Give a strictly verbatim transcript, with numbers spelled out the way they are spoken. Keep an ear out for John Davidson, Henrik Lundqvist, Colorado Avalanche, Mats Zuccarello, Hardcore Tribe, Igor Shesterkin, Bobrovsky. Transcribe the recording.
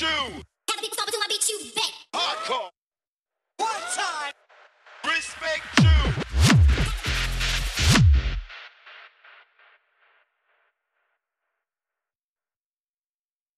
you. Have people stop until I beat you back. Hardcore. One time. Respect you.